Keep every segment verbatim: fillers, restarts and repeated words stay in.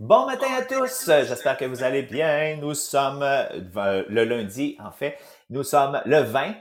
Bon matin à tous, j'espère que vous allez bien. Nous sommes euh, le lundi, en fait, nous sommes le vingt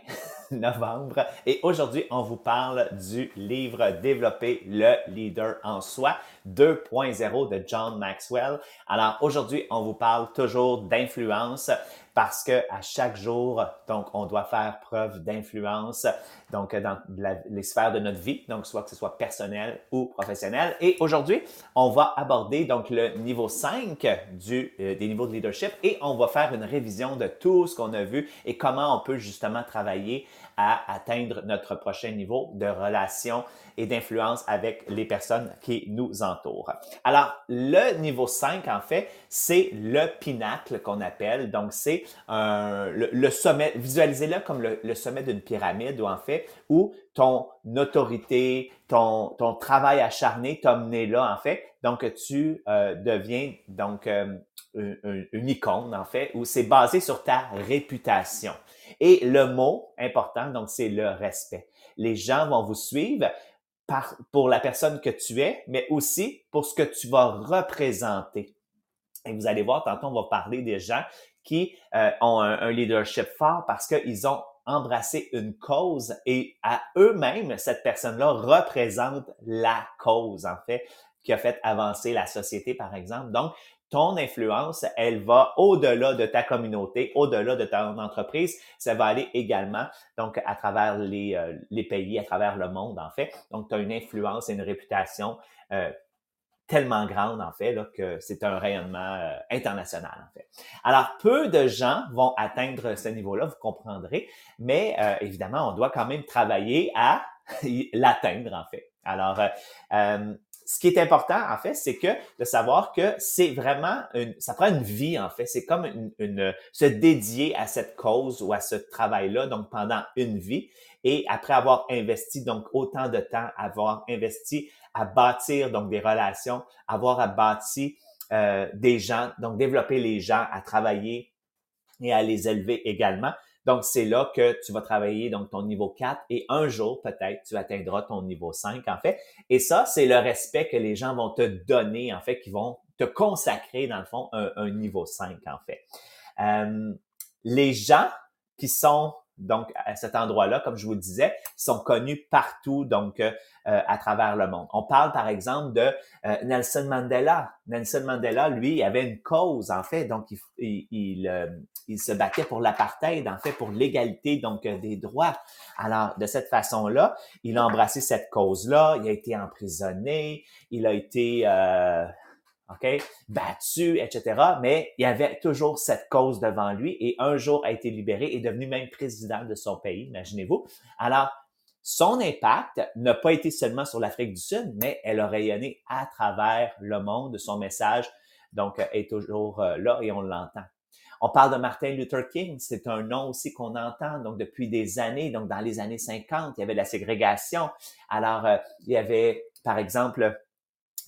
novembre et aujourd'hui, on vous parle du livre « Développer le leader en soi deux point zéro » de John Maxwell. Alors aujourd'hui, on vous parle toujours d'influence parce que à chaque jour, donc, on doit faire preuve d'influence donc dans la, les sphères de notre vie, donc soit que ce soit personnel ou professionnel. Et aujourd'hui, on va aborder donc le niveau cinq du, euh, des niveaux de leadership et on va faire une révision de tout ce qu'on a vu et comment on peut justement travailler à atteindre notre prochain niveau de relation et d'influence avec les personnes qui nous entourent. Alors, le niveau cinq, en fait, c'est le pinacle qu'on appelle, donc c'est euh, le, le sommet, visualisez-le comme le, le sommet d'une pyramide ou en fait, où ton autorité, ton, ton travail acharné t'a mené là, en fait, donc tu euh, deviens donc euh, une, une icône, en fait, où c'est basé sur ta réputation. Et le mot important, donc, c'est le respect. Les gens vont vous suivre par, pour la personne que tu es, mais aussi pour ce que tu vas représenter. Et vous allez voir, tantôt, on va parler des gens qui euh, ont un, un leadership fort parce qu'ils ont embrasser une cause et à eux-mêmes, cette personne-là représente la cause, en fait, qui a fait avancer la société, par exemple. Donc, ton influence, elle va au-delà de ta communauté, au-delà de ton entreprise. Ça va aller également, donc, à travers les, euh, les pays, à travers le monde, en fait. Donc, tu as une influence et une réputation euh, tellement grande, en fait, là, que c'est un rayonnement euh, international, en fait. Alors, peu de gens vont atteindre ce niveau-là, vous comprendrez, mais euh, évidemment, on doit quand même travailler à l'atteindre, en fait. Alors, euh, euh, ce qui est important, en fait, c'est que de savoir que c'est vraiment, une, ça prend une vie, en fait. C'est comme une, une se dédier à cette cause ou à ce travail-là, donc pendant une vie. Et après avoir investi donc autant de temps, avoir investi à bâtir donc des relations, avoir à bâtir euh, des gens, donc développer les gens, à travailler et à les élever également. Donc, c'est là que tu vas travailler donc ton niveau quatre et un jour, peut-être, tu atteindras ton niveau cinq, en fait. Et ça, c'est le respect que les gens vont te donner, en fait, qui vont te consacrer, dans le fond, un, un niveau cinq, en fait. Euh, les gens qui sont... Donc, à cet endroit-là, comme je vous le disais, ils sont connus partout, donc euh, à travers le monde. On parle, par exemple, de euh, Nelson Mandela. Nelson Mandela, lui, avait une cause, en fait. Donc, il, il, il, euh, il se battait pour l'apartheid, en fait, pour l'égalité, donc, euh, des droits. Alors, de cette façon-là, il a embrassé cette cause-là. Il a été emprisonné. Il a été... Euh, OK, battu, et cetera. Mais il avait toujours cette cause devant lui et un jour a été libéré et est devenu même président de son pays, imaginez-vous. Alors, son impact n'a pas été seulement sur l'Afrique du Sud, mais elle a rayonné à travers le monde. Son message, donc, est toujours là et on l'entend. On parle de Martin Luther King, c'est un nom aussi qu'on entend donc depuis des années. Donc, dans les années cinquante, il y avait la ségrégation. Alors, euh, il y avait, par exemple...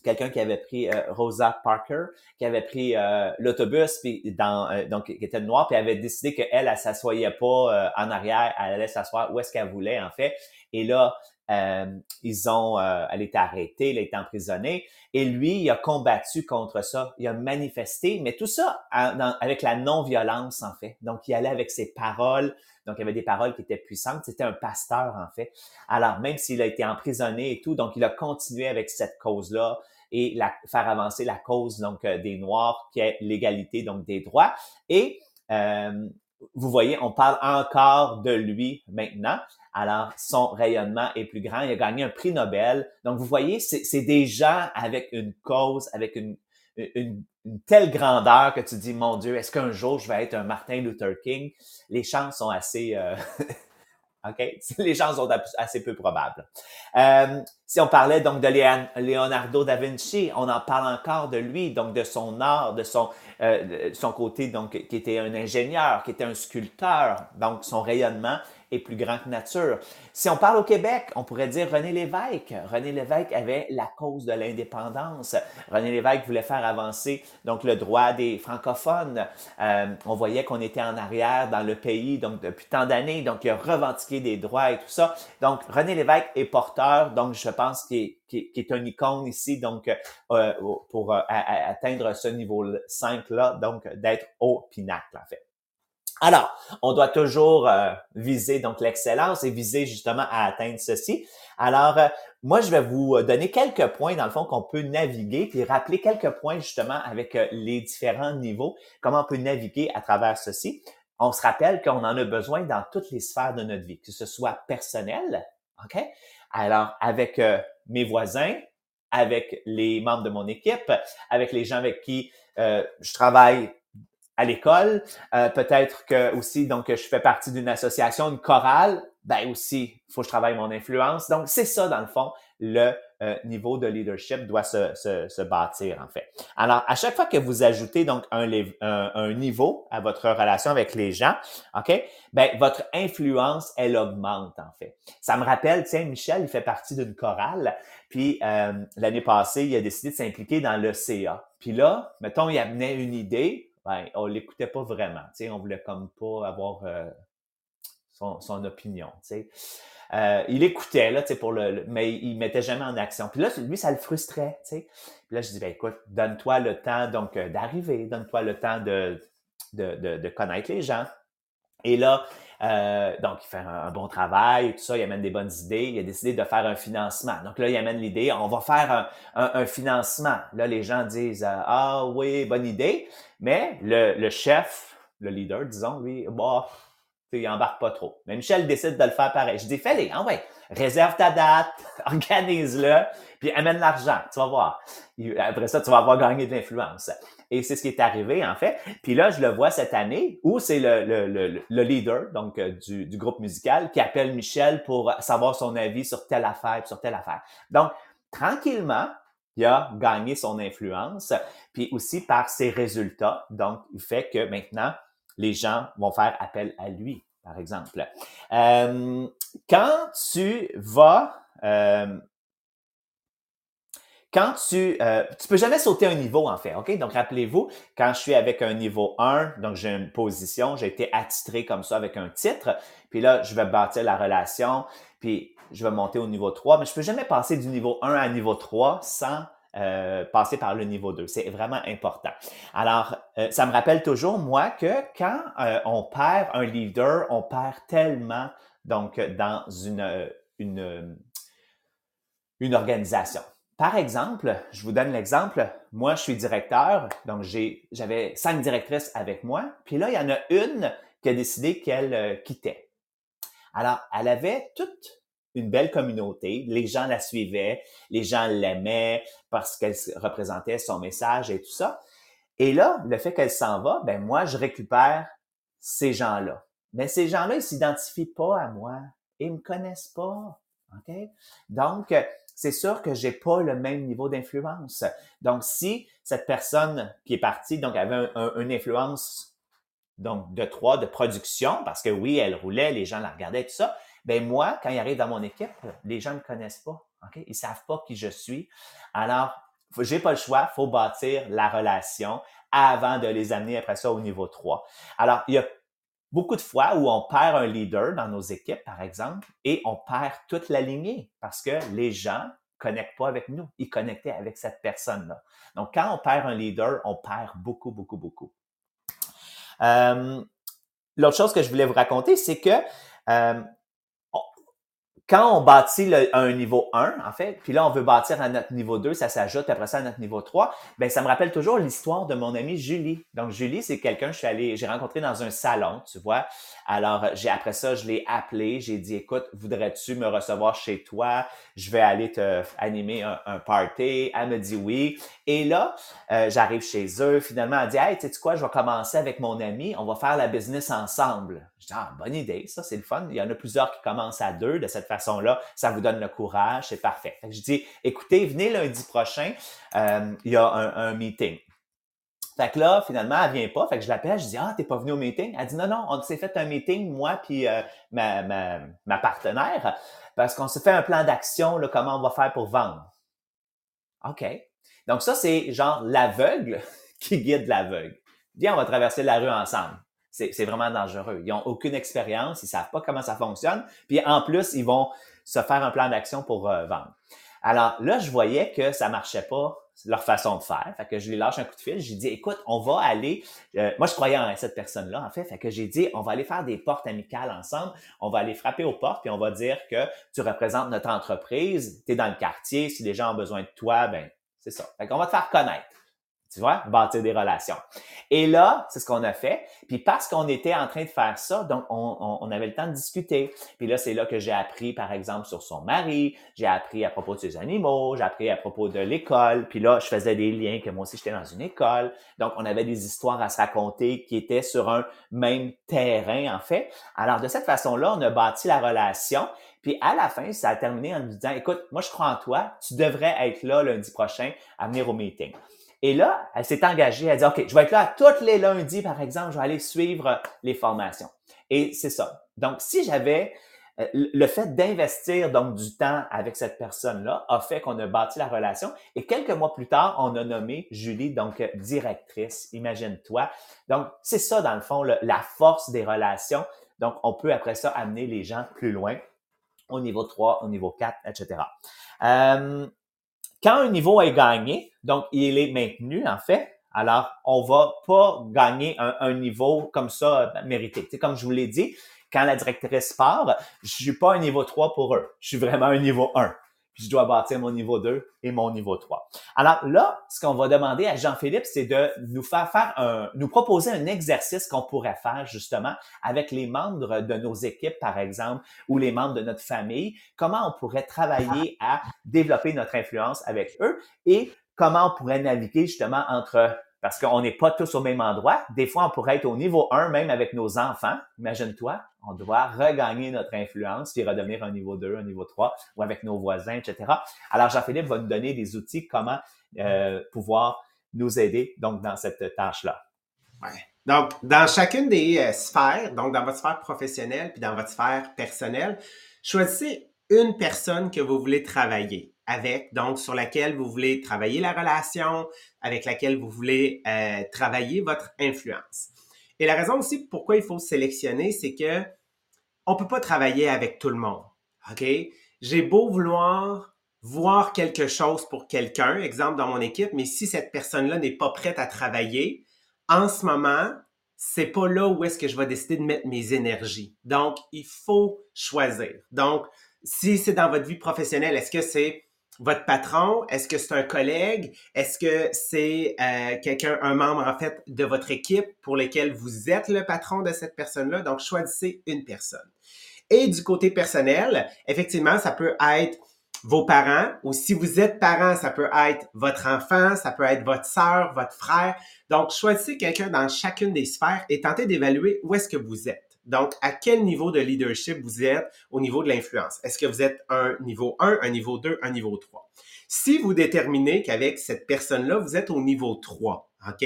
quelqu'un qui avait pris euh, Rosa Parker, qui avait pris euh, l'autobus, puis dans euh, donc qui était noire, puis avait décidé qu'elle, elle, elle s'assoyait pas euh, en arrière, elle allait s'asseoir où est-ce qu'elle voulait, en fait. Et là, euh, ils ont, euh, elle était arrêtée, elle était emprisonnée. Et lui, il a combattu contre ça, il a manifesté, mais tout ça en, dans, avec la non-violence, en fait. Donc, il allait avec ses paroles. Donc, il y avait des paroles qui étaient puissantes. C'était un pasteur, en fait. Alors, même s'il a été emprisonné et tout, donc, il a continué avec cette cause-là et la, faire avancer la cause donc euh, des Noirs, qui est l'égalité donc des droits. Et euh, vous voyez, on parle encore de lui maintenant. Alors, son rayonnement est plus grand. Il a gagné un prix Nobel. Donc, vous voyez, c'est, c'est des gens avec une cause, avec une, une, une telle grandeur que tu dis, mon Dieu, est-ce qu'un jour, je vais être un Martin Luther King? Les chances sont assez... Euh... OK? Les chances sont assez peu probables. Euh, si on parlait donc de Leonardo da Vinci, on en parle encore de lui, donc de son art, de son, euh, de son côté, donc, qui était un ingénieur, qui était un sculpteur. Donc, son rayonnement est plus grand que nature. Si on parle au Québec, on pourrait dire René Lévesque. René Lévesque avait la cause de l'indépendance. René Lévesque voulait faire avancer donc le droit des francophones. Euh, on voyait qu'on était en arrière dans le pays donc depuis tant d'années, donc il a revendiqué des droits et tout ça. Donc René Lévesque est porteur, donc je pense pense, qui est, qui, qui est une icône ici, donc euh, pour euh, à, à atteindre ce niveau cinq-là, donc d'être au pinacle, en fait. Alors, on doit toujours euh, viser donc l'excellence et viser justement à atteindre ceci. Alors, euh, moi, je vais vous donner quelques points, dans le fond, qu'on peut naviguer, puis rappeler quelques points justement avec euh, les différents niveaux, comment on peut naviguer à travers ceci. On se rappelle qu'on en a besoin dans toutes les sphères de notre vie, que ce soit personnel, OK? Alors, avec euh, mes voisins, avec les membres de mon équipe, avec les gens avec qui euh, je travaille à l'école, euh, peut-être que aussi, donc, je fais partie d'une association, une chorale, ben aussi, il faut que je travaille mon influence. Donc, c'est ça, dans le fond, le euh, niveau de leadership doit se, se, se bâtir, en fait. Alors, à chaque fois que vous ajoutez, donc, un, un, un niveau à votre relation avec les gens, OK, ben votre influence, elle augmente, en fait. Ça me rappelle, tiens, Michel, il fait partie d'une chorale, puis euh, l'année passée, il a décidé de s'impliquer dans l'E C A. Puis là, mettons, il amenait une idée, ben, on l'écoutait pas vraiment, tu sais, on voulait comme pas avoir euh, son, son opinion, tu sais. Euh, il écoutait, là, tu sais, pour le, le, mais il mettait jamais en action. Puis là, lui, ça le frustrait, tu sais. Puis là, je dis, ben, écoute, donne-toi le temps, donc, euh, d'arriver, donne-toi le temps de, de, de, de connaître les gens. Et là, euh, donc, il fait un, un bon travail et tout ça, il amène des bonnes idées, il a décidé de faire un financement. Donc là, il amène l'idée, on va faire un, un, un financement. Là, les gens disent, euh, ah oui, bonne idée, mais le, le chef, le leader, disons, lui, bah, il embarque pas trop. Mais Michel décide de le faire pareil. Je dis, fais-le, hein, ouais, réserve ta date, organise-le, puis amène l'argent, tu vas voir. Après ça, tu vas avoir gagné de l'influence. Et c'est ce qui est arrivé, en fait. Puis là, je le vois cette année où c'est le, le, le, le leader donc du, du groupe musical qui appelle Michel pour savoir son avis sur telle affaire, sur telle affaire. Donc, tranquillement, il a gagné son influence. Puis aussi par ses résultats, donc, il fait que maintenant, les gens vont faire appel à lui, par exemple. Euh, quand tu vas... Euh, Quand tu... Euh, tu peux jamais sauter un niveau, en fait, OK? Donc, rappelez-vous, quand je suis avec un niveau un, donc j'ai une position, j'ai été attitré comme ça avec un titre, puis là, je vais bâtir la relation, puis je vais monter au niveau trois, mais je peux jamais passer du niveau un à niveau trois sans euh, passer par le niveau deux. C'est vraiment important. Alors, euh, ça me rappelle toujours, moi, que quand euh, on perd un leader, on perd tellement, donc, dans une une, une organisation. Par exemple, je vous donne l'exemple, moi je suis directeur, donc j'ai j'avais cinq directrices avec moi, puis là il y en a une qui a décidé qu'elle euh, quittait. Alors, elle avait toute une belle communauté, les gens la suivaient, les gens l'aimaient parce qu'elle représentait son message et tout ça. Et là, le fait qu'elle s'en va, ben moi je récupère ces gens-là. Mais ces gens-là, ils s'identifient pas à moi, ils me connaissent pas, OK? Donc c'est sûr que j'ai pas le même niveau d'influence. Donc, si cette personne qui est partie, donc, avait un, un, une influence, donc, de trois, de production, parce que oui, elle roulait, les gens la regardaient, tout ça, ben, moi, quand il arrive dans mon équipe, les gens me connaissent pas, OK? Ils savent pas qui je suis. Alors, j'ai pas le choix, faut bâtir la relation avant de les amener après ça au niveau trois. Alors, il y a beaucoup de fois où on perd un leader dans nos équipes, par exemple, et on perd toute la lignée parce que les gens connectent pas avec nous. Ils connectaient avec cette personne-là. Donc, quand on perd un leader, on perd beaucoup, beaucoup, beaucoup. Euh, l'autre chose que je voulais vous raconter, c'est que euh, on, quand on bâtit le, un niveau un, en fait, puis là, on veut bâtir à notre niveau deux, ça s'ajoute après ça à notre niveau trois, bien, ça me rappelle toujours l'histoire de mon amie Julie. Donc, Julie, c'est quelqu'un que je suis allé, j'ai rencontré dans un salon, tu vois. Alors, j'ai après ça, je l'ai appelée, j'ai dit, écoute, voudrais-tu me recevoir chez toi? Je vais aller te animer un, un party. Elle me dit oui. Et là, euh, j'arrive chez eux. Finalement, elle dit, hey, tu sais quoi, je vais commencer avec mon ami, on va faire la business ensemble. Je dis, ah, bonne idée, ça, c'est le fun. Il y en a plusieurs qui commencent à deux de cette façon. Là, ça vous donne le courage, c'est parfait. Fait que je dis, écoutez, venez lundi prochain, euh, il y a un, un meeting. Fait que là, finalement, elle vient pas. Fait que je l'appelle, je dis, ah, t'es pas venu au meeting? Elle dit, non, non, on s'est fait un meeting, moi puis euh, ma, ma, ma partenaire, parce qu'on s'est fait un plan d'action, là, comment on va faire pour vendre. OK. Donc ça, c'est genre l'aveugle qui guide l'aveugle. Viens, on va traverser la rue ensemble. C'est, c'est vraiment dangereux. Ils n'ont aucune expérience, ils savent pas comment ça fonctionne. Puis en plus, ils vont se faire un plan d'action pour euh, vendre. Alors là, je voyais que ça marchait pas, leur façon de faire. Fait que je lui lâche un coup de fil. J'ai dit, écoute, on va aller... Euh, moi, je croyais en cette personne-là, en fait. Fait que j'ai dit, on va aller faire des portes amicales ensemble. On va aller frapper aux portes, puis on va dire que tu représentes notre entreprise. Tu es dans le quartier. Si les gens ont besoin de toi, ben c'est ça. Fait qu'on va te faire connaître. Tu vois, bâtir des relations. Et là, c'est ce qu'on a fait. Puis parce qu'on était en train de faire ça, donc on, on, on avait le temps de discuter. Puis là, c'est là que j'ai appris, par exemple, sur son mari. J'ai appris à propos de ses animaux. J'ai appris à propos de l'école. Puis là, je faisais des liens que moi aussi, j'étais dans une école. Donc, on avait des histoires à se raconter qui étaient sur un même terrain, en fait. Alors, de cette façon-là, on a bâti la relation. Puis à la fin, ça a terminé en me disant, écoute, moi, je crois en toi. Tu devrais être là lundi prochain à venir au meeting. Et là, elle s'est engagée à dire, OK, je vais être là à tous les lundis, par exemple, je vais aller suivre les formations. Et c'est ça. Donc, si j'avais le fait d'investir donc du temps avec cette personne-là a fait qu'on a bâti la relation. Et quelques mois plus tard, on a nommé Julie, donc directrice, imagine-toi. Donc, c'est ça, dans le fond, le, la force des relations. Donc, on peut après ça amener les gens plus loin, au niveau trois, au niveau quatre, et cetera. Euh, Quand un niveau est gagné, donc il est maintenu en fait, alors on va pas gagner un, un niveau comme ça mérité. Tu sais, comme je vous l'ai dit, quand la directrice part, je suis pas un niveau trois pour eux. Je suis vraiment un niveau un. Puis je dois bâtir mon niveau deux et mon niveau trois. Alors là, ce qu'on va demander à Jean-Philippe, c'est de nous faire faire un, nous proposer un exercice qu'on pourrait faire justement avec les membres de nos équipes, par exemple, ou les membres de notre famille. Comment on pourrait travailler à développer notre influence avec eux et comment on pourrait naviguer justement entre, parce qu'on n'est pas tous au même endroit. Des fois, on pourrait être au niveau un, même avec nos enfants. Imagine-toi, on doit regagner notre influence puis redevenir un niveau deux, un niveau trois ou avec nos voisins, et cetera. Alors, Jean-Philippe va nous donner des outils, comment euh, pouvoir nous aider donc dans cette tâche-là. Ouais. Donc, dans chacune des euh, sphères, donc dans votre sphère professionnelle puis dans votre sphère personnelle, choisissez une personne que vous voulez travailler avec, donc sur laquelle vous voulez travailler la relation, avec laquelle vous voulez euh, travailler votre influence. Et la raison aussi pourquoi il faut sélectionner, c'est que on peut pas travailler avec tout le monde, OK? J'ai beau vouloir voir quelque chose pour quelqu'un, exemple dans mon équipe, mais si cette personne-là n'est pas prête à travailler, en ce moment, c'est pas là où est-ce que je vais décider de mettre mes énergies. Donc, il faut choisir. Donc, si c'est dans votre vie professionnelle, est-ce que c'est votre patron? Est-ce que c'est un collègue? Est-ce que c'est euh, quelqu'un, un membre en fait de votre équipe pour lequel vous êtes le patron de cette personne-là? Donc, choisissez une personne. Et du côté personnel, effectivement, ça peut être vos parents ou si vous êtes parent, ça peut être votre enfant, ça peut être votre sœur, votre frère. Donc, choisissez quelqu'un dans chacune des sphères et tentez d'évaluer où est-ce que vous êtes. Donc, à quel niveau de leadership vous êtes au niveau de l'influence? Est-ce que vous êtes un niveau un, un niveau deux, un niveau trois? Si vous déterminez qu'avec cette personne-là, vous êtes au niveau trois, OK?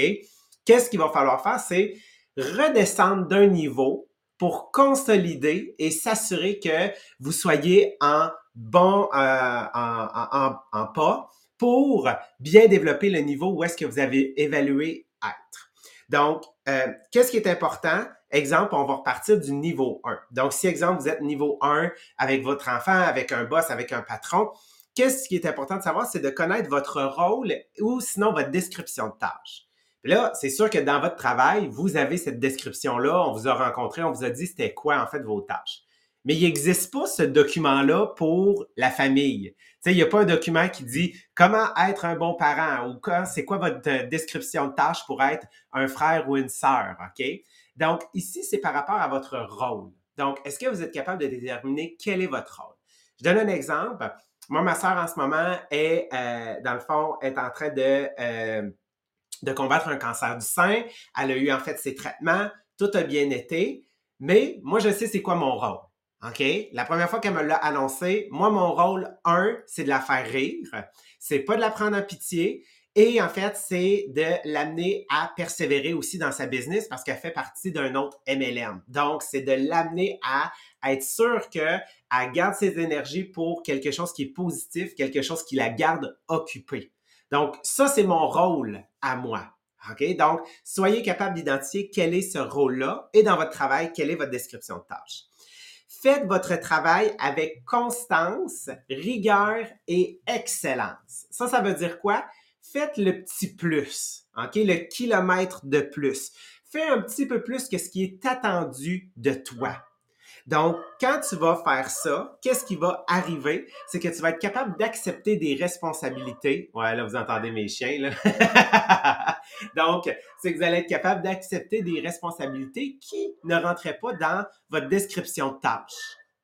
Qu'est-ce qu'il va falloir faire? C'est redescendre d'un niveau pour consolider et s'assurer que vous soyez en bon, euh, en, en, en pas pour bien développer le niveau où est-ce que vous avez évalué être. Donc, euh, qu'est-ce qui est important? Exemple, on va repartir du niveau un. Donc, si, exemple, vous êtes niveau un avec votre enfant, avec un boss, avec un patron, qu'est-ce qui est important de savoir, c'est de connaître votre rôle ou sinon votre description de tâche. Puis là, c'est sûr que dans votre travail, vous avez cette description-là, on vous a rencontré, on vous a dit c'était quoi, en fait, vos tâches. Mais il n'existe pas ce document-là pour la famille. Tu sais, il n'y a pas un document qui dit comment être un bon parent ou c'est quoi votre description de tâche pour être un frère ou une sœur, OK? Donc, ici, c'est par rapport à votre rôle. Donc, est-ce que vous êtes capable de déterminer quel est votre rôle? Je donne un exemple. Moi, ma sœur, en ce moment, est, euh, dans le fond, est en train de, euh, de combattre un cancer du sein. Elle a eu, en fait, ses traitements. Tout a bien été. Mais moi, je sais c'est quoi mon rôle. OK? La première fois qu'elle me l'a annoncé, moi, mon rôle, un, c'est de la faire rire. C'est pas de la prendre en pitié. Et en fait, c'est de l'amener à persévérer aussi dans sa business parce qu'elle fait partie d'un autre M L M. Donc, c'est de l'amener à, à être sûre qu'elle garde ses énergies pour quelque chose qui est positif, quelque chose qui la garde occupée. Donc, ça, c'est mon rôle à moi. OK? Donc, soyez capable d'identifier quel est ce rôle-là et dans votre travail, quelle est votre description de tâche. Faites votre travail avec constance, rigueur et excellence. Ça, ça veut dire quoi? Faites le petit plus, ok? Le kilomètre de plus. Fais un petit peu plus que ce qui est attendu de toi. Donc, quand tu vas faire ça, qu'est-ce qui va arriver? C'est que tu vas être capable d'accepter des responsabilités. Ouais, là, vous entendez mes chiens, là. Donc, c'est que vous allez être capable d'accepter des responsabilités qui ne rentraient pas dans votre description de tâche.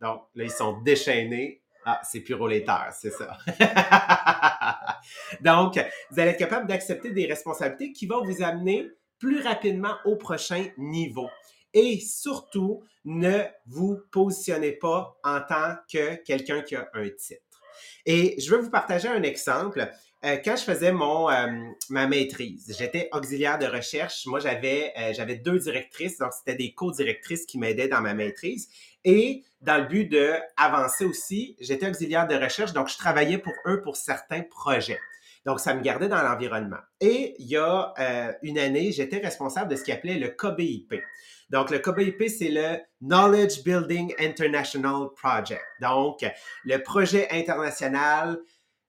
Donc, là, ils sont déchaînés. Ah, c'est purolétaire, c'est ça. Donc, vous allez être capable d'accepter des responsabilités qui vont vous amener plus rapidement au prochain niveau. Et surtout, ne vous positionnez pas en tant que quelqu'un qui a un titre. Et je veux vous partager un exemple. Euh, quand je faisais mon euh, ma maîtrise, j'étais auxiliaire de recherche. Moi, j'avais euh, j'avais deux directrices, donc c'était des co-directrices qui m'aidaient dans ma maîtrise. Et dans le but d'avancer aussi, j'étais auxiliaire de recherche, donc je travaillais pour eux pour certains projets. Donc, ça me gardait dans l'environnement. Et il y a euh, une année, j'étais responsable de ce qu'ils appelaient le K B I P. Donc, le K B I P, c'est le Knowledge Building International Project. Donc, le projet international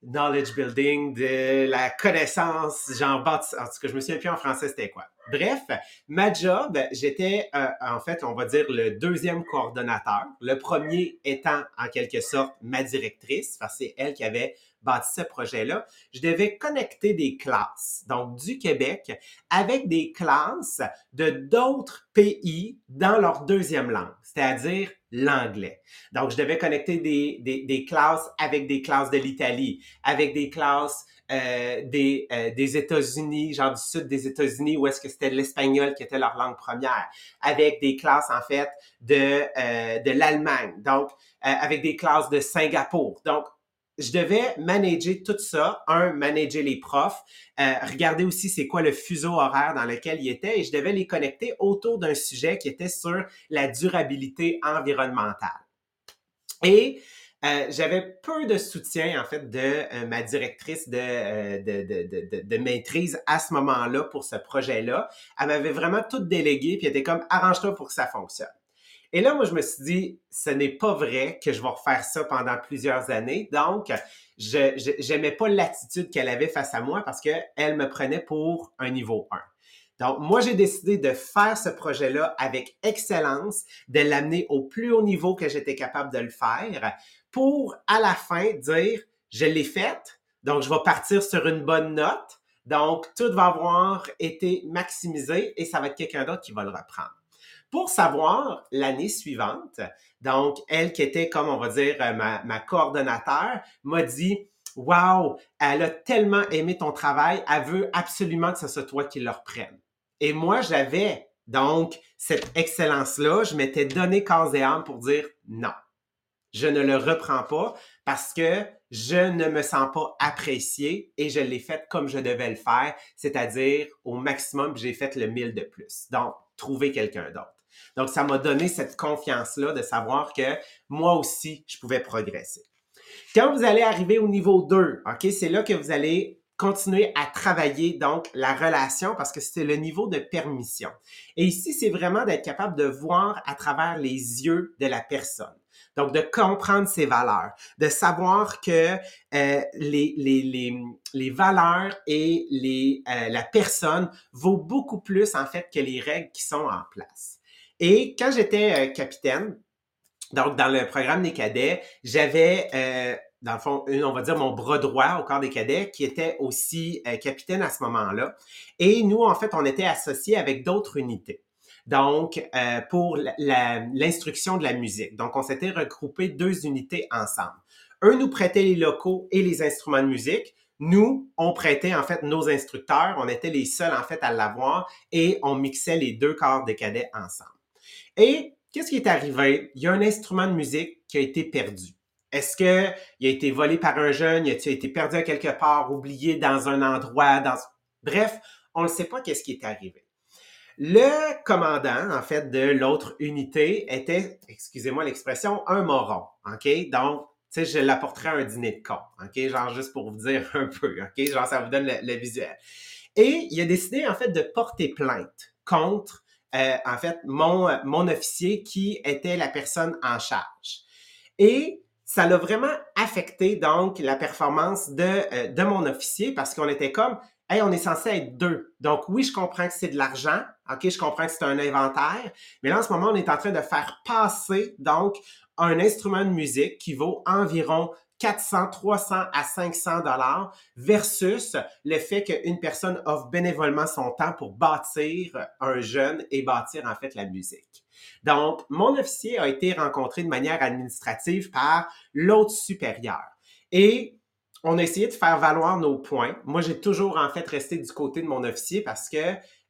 Knowledge Building de la connaissance, genre, en tout cas, je me souviens plus en français, c'était quoi. Bref, ma job, j'étais, euh, en fait, on va dire, le deuxième coordonnateur, le premier étant, en quelque sorte, ma directrice, parce que c'est elle qui avait bâti ce projet-là. Je devais connecter des classes, donc du Québec, avec des classes de d'autres pays dans leur deuxième langue, c'est-à-dire l'anglais. Donc, je devais connecter des, des, des classes avec des classes de l'Italie, avec des classes euh, des, euh, des États-Unis, genre du sud des États-Unis, où est-ce que c'était l'espagnol qui était leur langue première, avec des classes, en fait, de, euh, de l'Allemagne, donc, euh, avec des classes de Singapour. Donc, je devais manager tout ça, un, manager les profs, euh, regarder aussi c'est quoi le fuseau horaire dans lequel ils étaient et je devais les connecter autour d'un sujet qui était sur la durabilité environnementale. Et euh, j'avais peu de soutien, en fait, de euh, ma directrice de, euh, de, de, de, de maîtrise à ce moment-là pour ce projet-là. Elle m'avait vraiment tout délégué puis elle était comme « arrange-toi pour que ça fonctionne ». Et là, moi, je me suis dit, ce n'est pas vrai que je vais refaire ça pendant plusieurs années. Donc, je, je j'aimais pas l'attitude qu'elle avait face à moi parce qu'elle me prenait pour un niveau un. Donc, moi, j'ai décidé de faire ce projet-là avec excellence, de l'amener au plus haut niveau que j'étais capable de le faire pour, à la fin, dire, je l'ai faite, donc je vais partir sur une bonne note. Donc, tout va avoir été maximisé et ça va être quelqu'un d'autre qui va le reprendre. Pour savoir l'année suivante, donc elle qui était comme on va dire ma, ma coordonnateur m'a dit « Wow, elle a tellement aimé ton travail, elle veut absolument que ce soit toi qui le reprenne. » Et moi, j'avais donc cette excellence-là, je m'étais donné corps et âme pour dire « Non, je ne le reprends pas parce que je ne me sens pas apprécié et je l'ai fait comme je devais le faire, c'est-à-dire au maximum, j'ai fait le mille de plus. » Donc, trouver quelqu'un d'autre. Donc, ça m'a donné cette confiance-là de savoir que moi aussi, je pouvais progresser. Quand vous allez arriver au niveau deux, ok, c'est là que vous allez continuer à travailler donc la relation parce que c'est le niveau de permission. Et ici, c'est vraiment d'être capable de voir à travers les yeux de la personne. Donc, de comprendre ses valeurs, de savoir que euh, les, les, les, les valeurs et les, euh, la personne vaut beaucoup plus, en fait, que les règles qui sont en place. Et quand j'étais euh, capitaine, donc dans le programme des cadets, j'avais, euh, dans le fond, une, on va dire mon bras droit au corps des cadets qui était aussi euh, capitaine à ce moment-là. Et nous, en fait, on était associés avec d'autres unités. Donc, euh, pour la, la, l'instruction de la musique. Donc, on s'était regroupé deux unités ensemble. Eux nous prêtaient les locaux et les instruments de musique. Nous, on prêtait en fait nos instructeurs. On était les seuls en fait à l'avoir et on mixait les deux corps des cadets ensemble. Et qu'est-ce qui est arrivé? Il y a un instrument de musique qui a été perdu. Est-ce qu'il a été volé par un jeune? Il a été perdu à quelque part, oublié dans un endroit? Dans... Bref, on ne sait pas qu'est-ce qui est arrivé. Le commandant, en fait, de l'autre unité était, excusez-moi l'expression, un moron, OK? Donc, tu sais, je l'apporterai à un dîner de con, OK? Genre, juste pour vous dire un peu, OK? Genre, ça vous donne le, le visuel. Et il a décidé, en fait, de porter plainte contre euh, en fait, mon, mon officier qui était la personne en charge. Et ça l'a vraiment affecté, donc, la performance de, euh, de mon officier parce qu'on était comme, hey, on est censé être deux. Donc, oui, je comprends que c'est de l'argent. OK, je comprends que c'est un inventaire. Mais là, en ce moment, on est en train de faire passer, donc, un instrument de musique qui vaut environ quatre cents, trois cents à cinq cents dollars versus le fait qu'une personne offre bénévolement son temps pour bâtir un jeune et bâtir en fait la musique. Donc, mon officier a été rencontré de manière administrative par l'autre supérieur et on a essayé de faire valoir nos points. Moi, j'ai toujours en fait resté du côté de mon officier parce que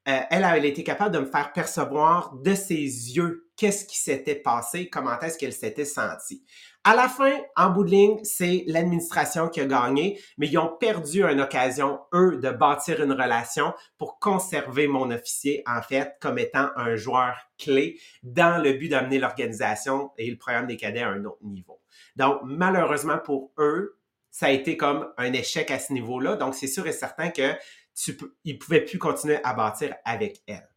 euh, elle a été capable de me faire percevoir de ses yeux qu'est-ce qui s'était passé, comment est-ce qu'elle s'était sentie. À la fin, en bout de ligne, c'est l'administration qui a gagné, mais ils ont perdu une occasion, eux, de bâtir une relation pour conserver mon officier, en fait, comme étant un joueur clé dans le but d'amener l'organisation et le programme des cadets à un autre niveau. Donc, malheureusement pour eux, ça a été comme un échec à ce niveau-là. Donc, c'est sûr et certain que tu peux, ils pouvaient plus continuer à bâtir avec elle.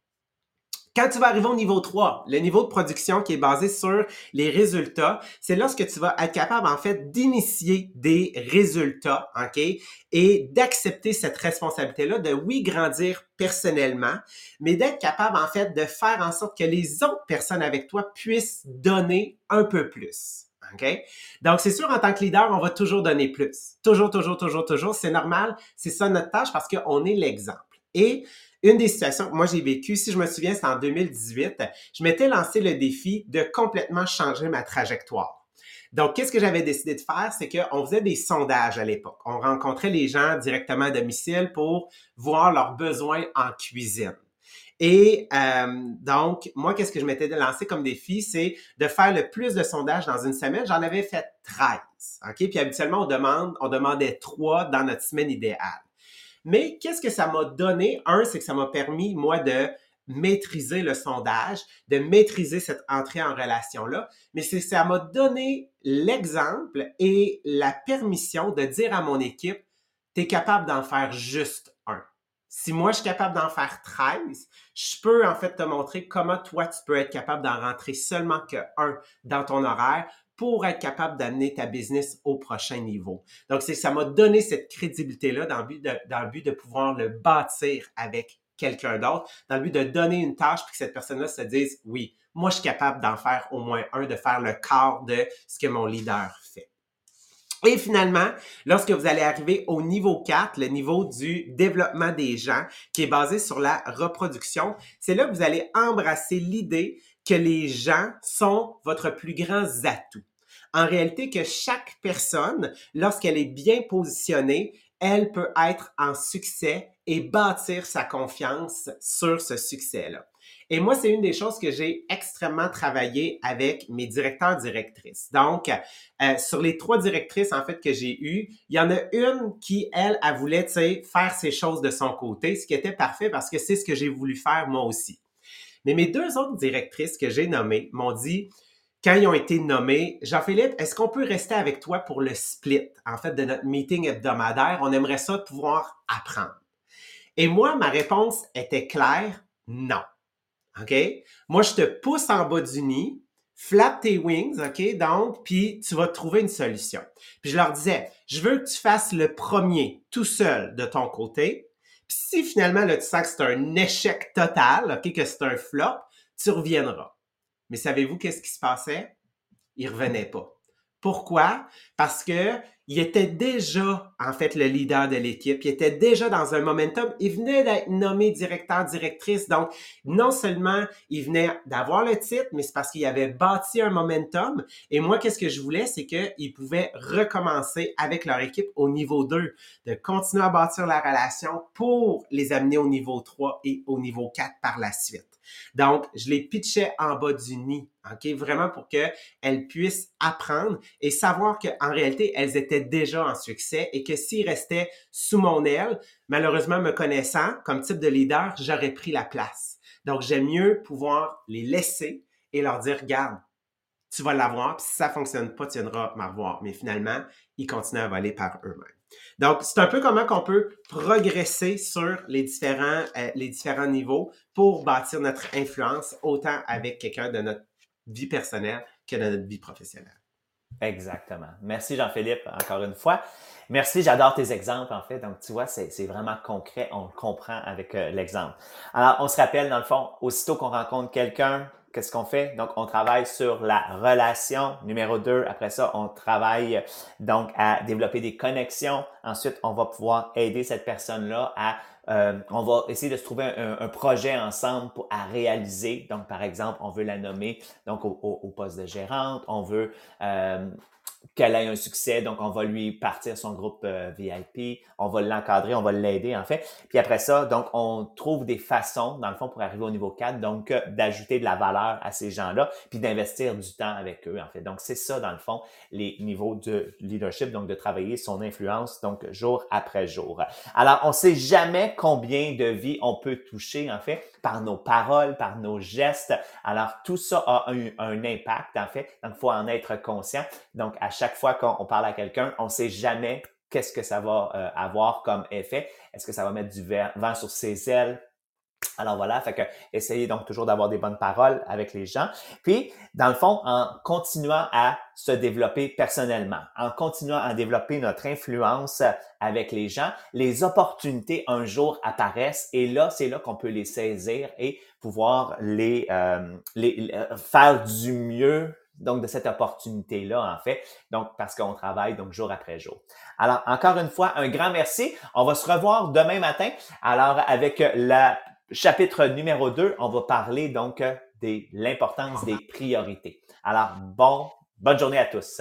Quand tu vas arriver au niveau trois, le niveau de production qui est basé sur les résultats, c'est lorsque tu vas être capable, en fait, d'initier des résultats, OK? Et d'accepter cette responsabilité-là de, oui, grandir personnellement, mais d'être capable, en fait, de faire en sorte que les autres personnes avec toi puissent donner un peu plus. OK? Donc, c'est sûr, en tant que leader, on va toujours donner plus. Toujours, toujours, toujours, toujours. C'est normal. C'est ça notre tâche parce qu'on est l'exemple. Et une des situations que moi j'ai vécues, si je me souviens, c'est en deux mille dix-huit, je m'étais lancé le défi de complètement changer ma trajectoire. Donc, qu'est-ce que j'avais décidé de faire? C'est qu'on faisait des sondages à l'époque. On rencontrait les gens directement à domicile pour voir leurs besoins en cuisine. Et euh, donc, moi, qu'est-ce que je m'étais lancé comme défi? C'est de faire le plus de sondages dans une semaine. J'en avais fait treize, OK? Puis habituellement, on demande, on demandait trois dans notre semaine idéale. Mais qu'est-ce que ça m'a donné? Un, c'est que ça m'a permis, moi, de maîtriser le sondage, de maîtriser cette entrée en relation-là. Mais c'est que ça m'a donné l'exemple et la permission de dire à mon équipe, t'es capable d'en faire juste un. Si moi, je suis capable d'en faire treize, je peux en fait te montrer comment toi, tu peux être capable d'en rentrer seulement que un dans ton horaire pour être capable d'amener ta business au prochain niveau. Donc, c'est ça m'a donné cette crédibilité-là dans le but de, dans le but de pouvoir le bâtir avec quelqu'un d'autre, dans le but de donner une tâche puis que cette personne-là se dise, oui, moi, je suis capable d'en faire au moins un, de faire le quart de ce que mon leader fait. Et finalement, lorsque vous allez arriver au niveau quatre, le niveau du développement des gens, qui est basé sur la reproduction, c'est là que vous allez embrasser l'idée que les gens sont votre plus grand atout. En réalité, que chaque personne, lorsqu'elle est bien positionnée, elle peut être en succès et bâtir sa confiance sur ce succès-là. Et moi, c'est une des choses que j'ai extrêmement travaillé avec mes directeurs directrices. Donc, euh, sur les trois directrices, en fait, que j'ai eues, il y en a une qui, elle, elle voulait, tu sais, faire ses choses de son côté, ce qui était parfait parce que c'est ce que j'ai voulu faire moi aussi. Mais mes deux autres directrices que j'ai nommées m'ont dit, quand ils ont été nommés, « Jean-Philippe, est-ce qu'on peut rester avec toi pour le split, en fait, de notre meeting hebdomadaire? On aimerait ça pouvoir apprendre. » Et moi, ma réponse était claire, non. OK? Moi, je te pousse en bas du nid, flappe tes wings, OK? Donc, puis tu vas trouver une solution. Puis je leur disais, je veux que tu fasses le premier tout seul de ton côté. Puis si finalement, là, tu sens que c'est un échec total, OK, que c'est un flop, tu reviendras. Mais savez-vous qu'est-ce qui se passait? Ils ne revenaient pas. Pourquoi? Parce que il était déjà, en fait, le leader de l'équipe. Il était déjà dans un momentum. Il venait d'être nommé directeur, directrice. Donc, non seulement il venait d'avoir le titre, mais c'est parce qu'il avait bâti un momentum. Et moi, qu'est-ce que je voulais? C'est qu'ils pouvaient recommencer avec leur équipe au niveau deux, de continuer à bâtir la relation pour les amener au niveau trois et au niveau quatre par la suite. Donc, je les pitchais en bas du nid, OK? Vraiment pour qu'elles puissent apprendre et savoir qu'en réalité, elles étaient déjà en succès et que s'ils restaient sous mon aile, malheureusement, me connaissant comme type de leader, j'aurais pris la place. Donc, j'aime mieux pouvoir les laisser et leur dire, regarde, tu vas l'avoir, puis si ça ne fonctionne pas, tu viendras me revoir. Mais finalement, ils continuent à voler par eux-mêmes. Donc, c'est un peu comment qu'on peut progresser sur les différents, euh, les différents niveaux pour bâtir notre influence, autant avec quelqu'un de notre vie personnelle que de notre vie professionnelle. Exactement. Merci Jean-Philippe, encore une fois. Merci, j'adore tes exemples en fait. Donc, tu vois, c'est, c'est vraiment concret, on le comprend avec euh, l'exemple. Alors, on se rappelle dans le fond, aussitôt qu'on rencontre quelqu'un, qu'est-ce qu'on fait? Donc, on travaille sur la relation numéro deux. Après ça, on travaille donc à développer des connexions. Ensuite, on va pouvoir aider cette personne-là à... Euh, on va essayer de se trouver un, un projet ensemble pour, à réaliser. Donc, par exemple, on veut la nommer donc au, au, au poste de gérante. On veut... Euh, qu'elle ait un succès, donc on va lui partir son groupe euh, V I P, on va l'encadrer, on va l'aider en fait. Puis après ça, donc on trouve des façons, dans le fond, pour arriver au niveau quatre, donc euh, d'ajouter de la valeur à ces gens-là, puis d'investir du temps avec eux en fait. Donc c'est ça, dans le fond, les niveaux de leadership, donc de travailler son influence, donc jour après jour. Alors on ne sait jamais combien de vies on peut toucher en fait, par nos paroles, par nos gestes. Alors tout ça a un, un impact en fait, donc il faut en être conscient. Donc à chaque fois qu'on parle à quelqu'un, on ne sait jamais qu'est-ce que ça va euh, avoir comme effet. Est-ce que ça va mettre du vent sur ses ailes? Alors voilà, fait que essayez donc toujours d'avoir des bonnes paroles avec les gens. Puis, dans le fond, en continuant à se développer personnellement, en continuant à développer notre influence avec les gens, les opportunités un jour apparaissent et là, c'est là qu'on peut les saisir et pouvoir les, euh, les euh, faire du mieux. Donc, de cette opportunité-là, en fait, donc parce qu'on travaille donc jour après jour. Alors, encore une fois, un grand merci. On va se revoir demain matin. Alors, avec le chapitre numéro deux, on va parler donc de l'importance des priorités. Alors, bon, bonne journée à tous.